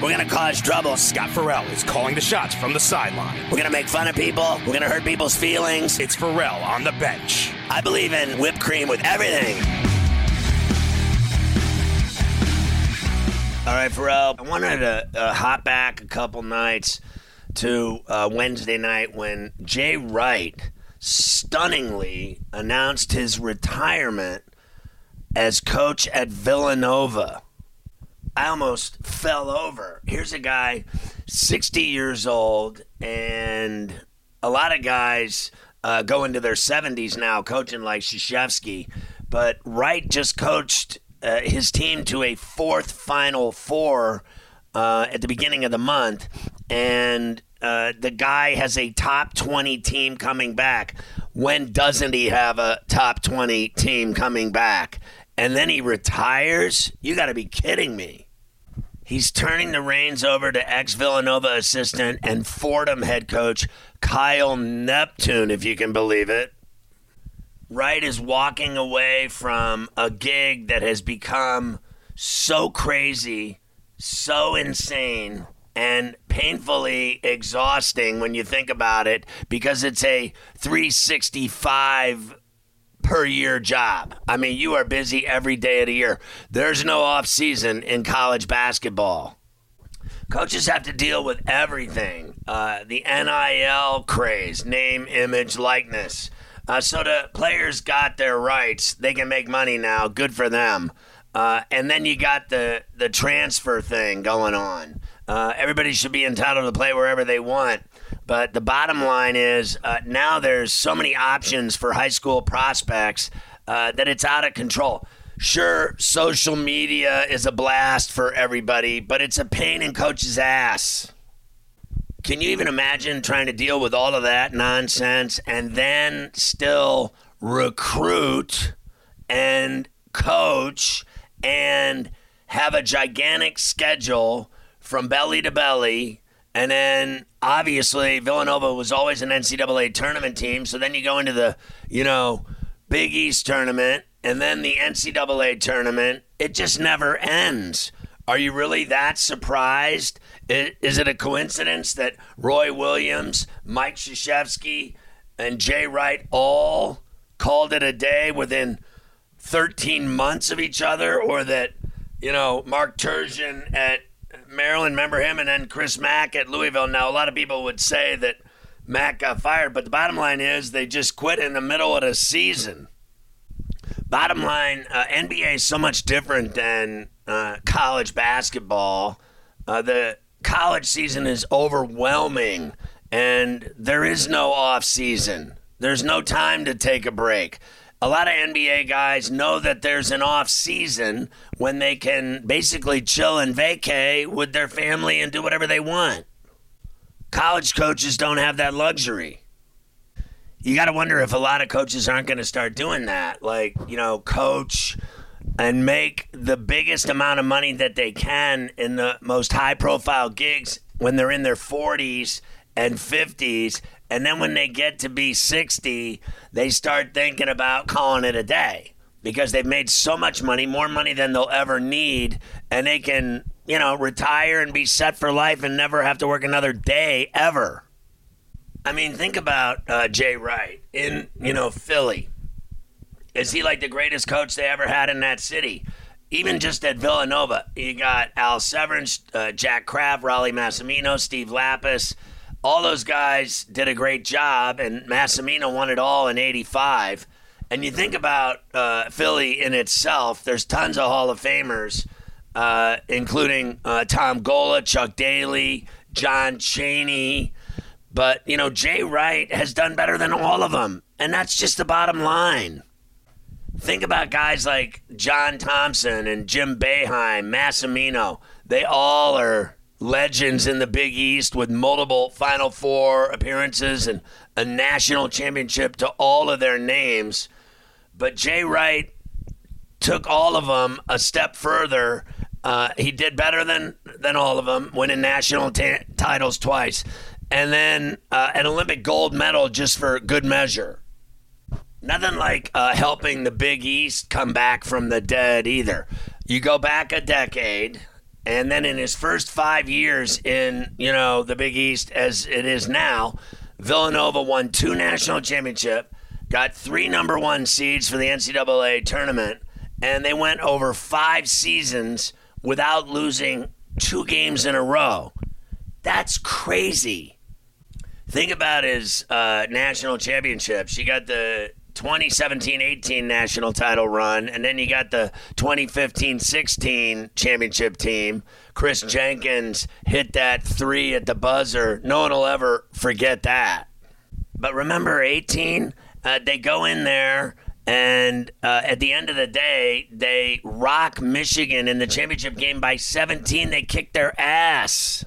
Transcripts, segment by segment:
We're going to cause trouble. Scott Farrell is calling the shots from the sideline. We're going to make fun of people. We're going to hurt people's feelings. It's Farrell on the bench. I believe in whipped cream with everything. All right, Farrell. I wanted to hop back a couple nights to Wednesday night when Jay Wright stunningly announced his retirement as coach at Villanova. I almost fell over. Here's a guy, 60 years old, and a lot of guys go into their 70s now coaching like Shashevsky, but Wright just coached his team to a fourth Final Four at the beginning of the month, and the guy has a top 20 team coming back. When doesn't he have a top 20 team coming back? And then he retires? You got to be kidding me. He's turning the reins over to ex-Villanova assistant and Fordham head coach Kyle Neptune, if you can believe it. Wright is walking away from a gig that has become so crazy, so insane, and painfully exhausting when you think about it, because it's a 365 per year job. I mean, you are busy every day of the year. There's no off season in college basketball. Coaches have to deal with everything. The NIL craze, name, image, likeness. So the players got their rights. They can make money now. Good for them. And then you got the transfer thing going on. Everybody should be entitled to play wherever they want. But the bottom line is now there's so many options for high school prospects that it's out of control. Sure, social media is a blast for everybody, but it's a pain in coach's ass. Can you even imagine trying to deal with all of that nonsense and then still recruit and coach and have a gigantic schedule from belly to belly? And then, obviously, Villanova was always an NCAA tournament team. So then you go into the, Big East tournament and then the NCAA tournament. It just never ends. Are you really that surprised? Is it a coincidence that Roy Williams, Mike Krzyzewski, and Jay Wright all called it a day within 13 months of each other? Or that, Mark Turgeon at Maryland, remember him, and then Chris Mack at Louisville. Now, a lot of people would say that Mack got fired, but the bottom line is they just quit in the middle of the season. Bottom line, NBA is so much different than college basketball. The college season is overwhelming, and there is no off season. There's no time to take a break. A lot of NBA guys know that there's an off season when they can basically chill and vacay with their family and do whatever they want. College coaches don't have that luxury. You got to wonder if a lot of coaches aren't going to start doing that. Like, coach and make the biggest amount of money that they can in the most high-profile gigs when they're in their 40s and 50s. And then when they get to be 60, they start thinking about calling it a day because they've made so much money, more money than they'll ever need, and they can, retire and be set for life and never have to work another day ever. I mean, think about Jay Wright in, Philly. Is he like the greatest coach they ever had in that city? even just at Villanova, you got Al Severance, Jack Kraft, Raleigh Massimino, Steve Lapis. All those guys did a great job, and Massimino won it all in 85. And you think about Philly in itself, there's tons of Hall of Famers, including Tom Gola, Chuck Daly, John Chaney. But, you know, Jay Wright has done better than all of them, and that's just the bottom line. Think about guys like John Thompson and Jim Boeheim, Massimino. They all are legends in the Big East with multiple Final Four appearances and a national championship to all of their names. But Jay Wright took all of them a step further. He did better than all of them, winning national titles twice. And then an Olympic gold medal just for good measure. Nothing like helping the Big East come back from the dead either. You go back a decade, and then in his first 5 years in, you know, the Big East as it is now, Villanova won 2 national championships, got 3 number 1 seeds for the NCAA tournament, and they went over 5 seasons without losing 2 games in a row. That's crazy. Think about his national championships. You got the 2017-18 national title run, and then you got the 2015-16 championship team. Chris Jenkins hit that 3 at the buzzer. No one will ever forget that. But remember 18? They go in there, and at the end of the day, they rock Michigan in the championship game by 17. They kick their ass.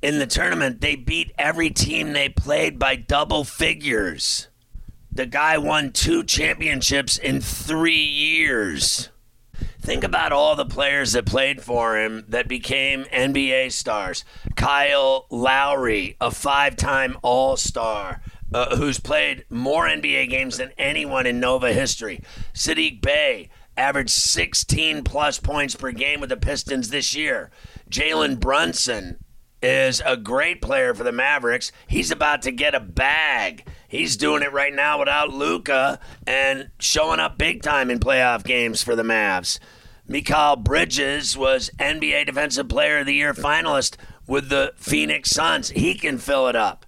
In the tournament, they beat every team they played by double figures. The guy won 2 championships in 3 years. Think about all the players that played for him that became NBA stars. Kyle Lowry, a 5-time All-Star, who's played more NBA games than anyone in Nova history. Sadiq Bey averaged 16-plus points per game with the Pistons this year. Jalen Brunson is a great player for the Mavericks. He's about to get a bag. He's doing it right now without Luka and showing up big time in playoff games for the Mavs. Mikal Bridges was NBA Defensive Player of the Year finalist with the Phoenix Suns. He can fill it up.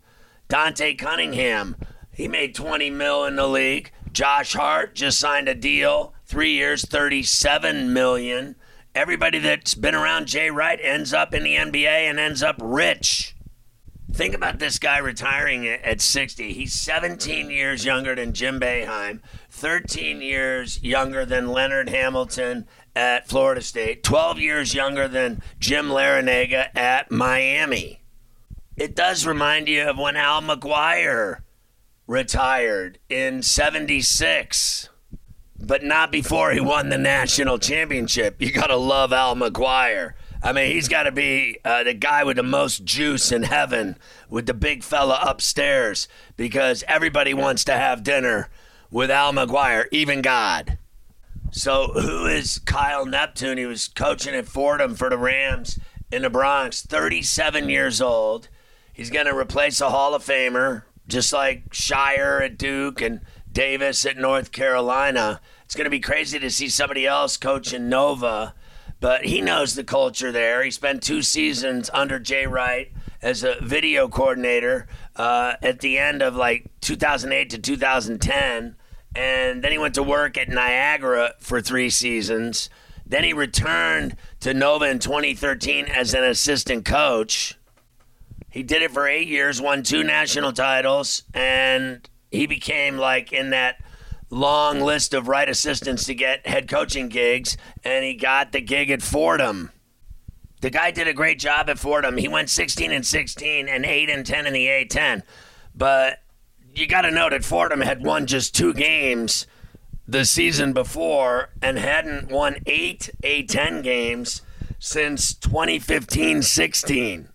Dante Cunningham, he made $20 million in the league. Josh Hart just signed a deal, 3 years, $37 million. Everybody that's been around Jay Wright ends up in the NBA and ends up rich. Think about this guy retiring at 60. He's 17 years younger than Jim Boeheim, 13 years younger than Leonard Hamilton at Florida State, 12 years younger than Jim Laranaga at Miami. It does remind you of when Al McGuire retired in 76. But not before he won the national championship. You got to love Al McGuire. I mean, he's got to be the guy with the most juice in heaven with the big fella upstairs because everybody wants to have dinner with Al McGuire, even God. So who is Kyle Neptune? He was coaching at Fordham for the Rams in the Bronx, 37 years old. He's going to replace a Hall of Famer, just like Shire at Duke and Davis at North Carolina. It's going to be crazy to see somebody else coaching Nova, but he knows the culture there. He spent 2 seasons under Jay Wright as a video coordinator at the end of like 2008 to 2010, and then he went to work at Niagara for 3 seasons. Then he returned to Nova in 2013 as an assistant coach. He did it for 8 years, won 2 national titles, and he became like in that long list of Wright assistants to get head coaching gigs, and he got the gig at Fordham. The guy did a great job at Fordham. He went 16-16 and 8-10 in the A-10. But you got to know that Fordham had won just 2 games the season before and hadn't won 8 A-10 games since 2015-16.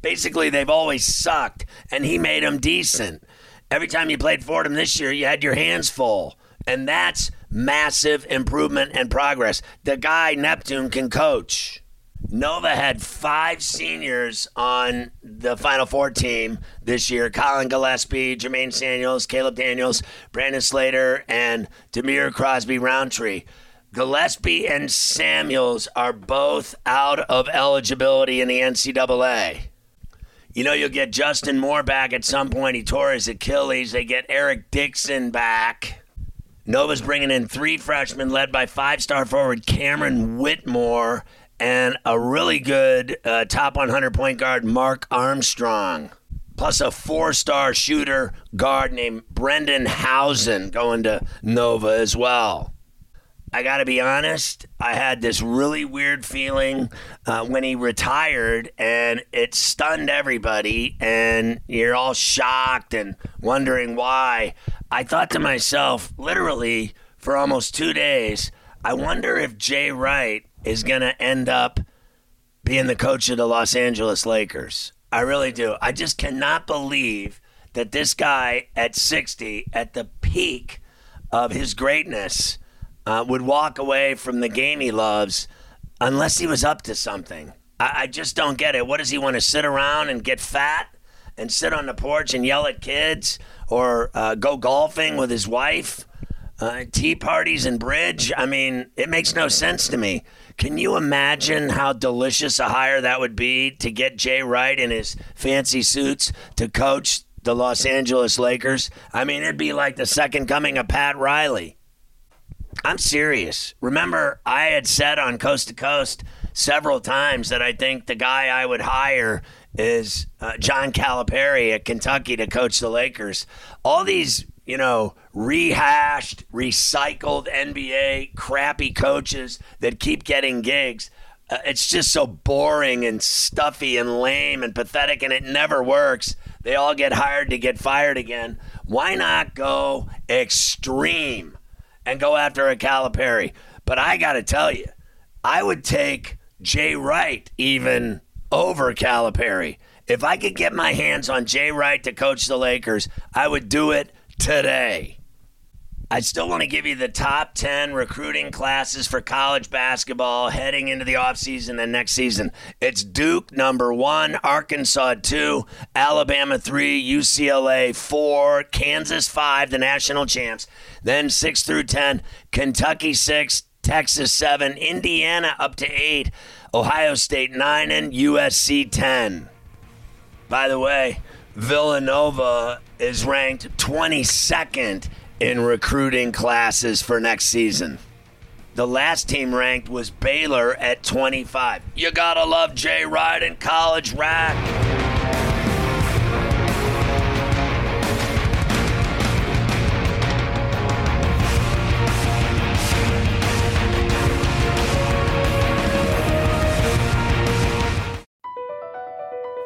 Basically, they've always sucked, and he made them decent. Every time you played Fordham this year, you had your hands full. And that's massive improvement and progress. The guy, Neptune, can coach. Nova had 5 seniors on the Final Four team this year. Colin Gillespie, Jermaine Samuels, Caleb Daniels, Brandon Slater, and Demir Crosby Roundtree. Gillespie and Samuels are both out of eligibility in the NCAA. You know, you'll get Justin Moore back at some point. He tore his Achilles. They get Eric Dixon back. Nova's bringing in three freshmen led by five-star forward Cameron Whitmore and a really good top 100 point guard, Mark Armstrong, plus a four-star shooter guard named Brendan Housen going to Nova as well. I got to be honest, I had this really weird feeling when he retired, and it stunned everybody, and you're all shocked and wondering why. I thought to myself, literally, for almost 2 days, I wonder if Jay Wright is going to end up being the coach of the Los Angeles Lakers. I really do. I just cannot believe that this guy at 60, at the peak of his greatness, would walk away from the game he loves unless he was up to something. I just don't get it. What does he want to sit around and get fat and sit on the porch and yell at kids or go golfing with his wife, tea parties and bridge? I mean, it makes no sense to me. Can you imagine how delicious a hire that would be to get Jay Wright in his fancy suits to coach the Los Angeles Lakers? I mean, it'd be like the second coming of Pat Riley. I'm serious. Remember, I had said on Coast to Coast several times that I think the guy I would hire is John Calipari at Kentucky to coach the Lakers. All these, you know, rehashed, recycled NBA crappy coaches that keep getting gigs. It's just so boring and stuffy and lame and pathetic, and it never works. They all get hired to get fired again. Why not go extreme and go after a Calipari? But I got to tell you, I would take Jay Wright even over Calipari. If I could get my hands on Jay Wright to coach the Lakers, I would do it today. I still want to give you the top 10 recruiting classes for college basketball heading into the offseason and next season. It's Duke #1, Arkansas 2, Alabama 3, UCLA 4, Kansas 5, the national champs. Then 6 through 10, Kentucky 6, Texas 7, Indiana up to 8, Ohio State 9, and USC 10. By the way, Villanova is ranked 22nd in recruiting classes for next season. The last team ranked was Baylor at 25. You gotta love Jay Wright and College Rack.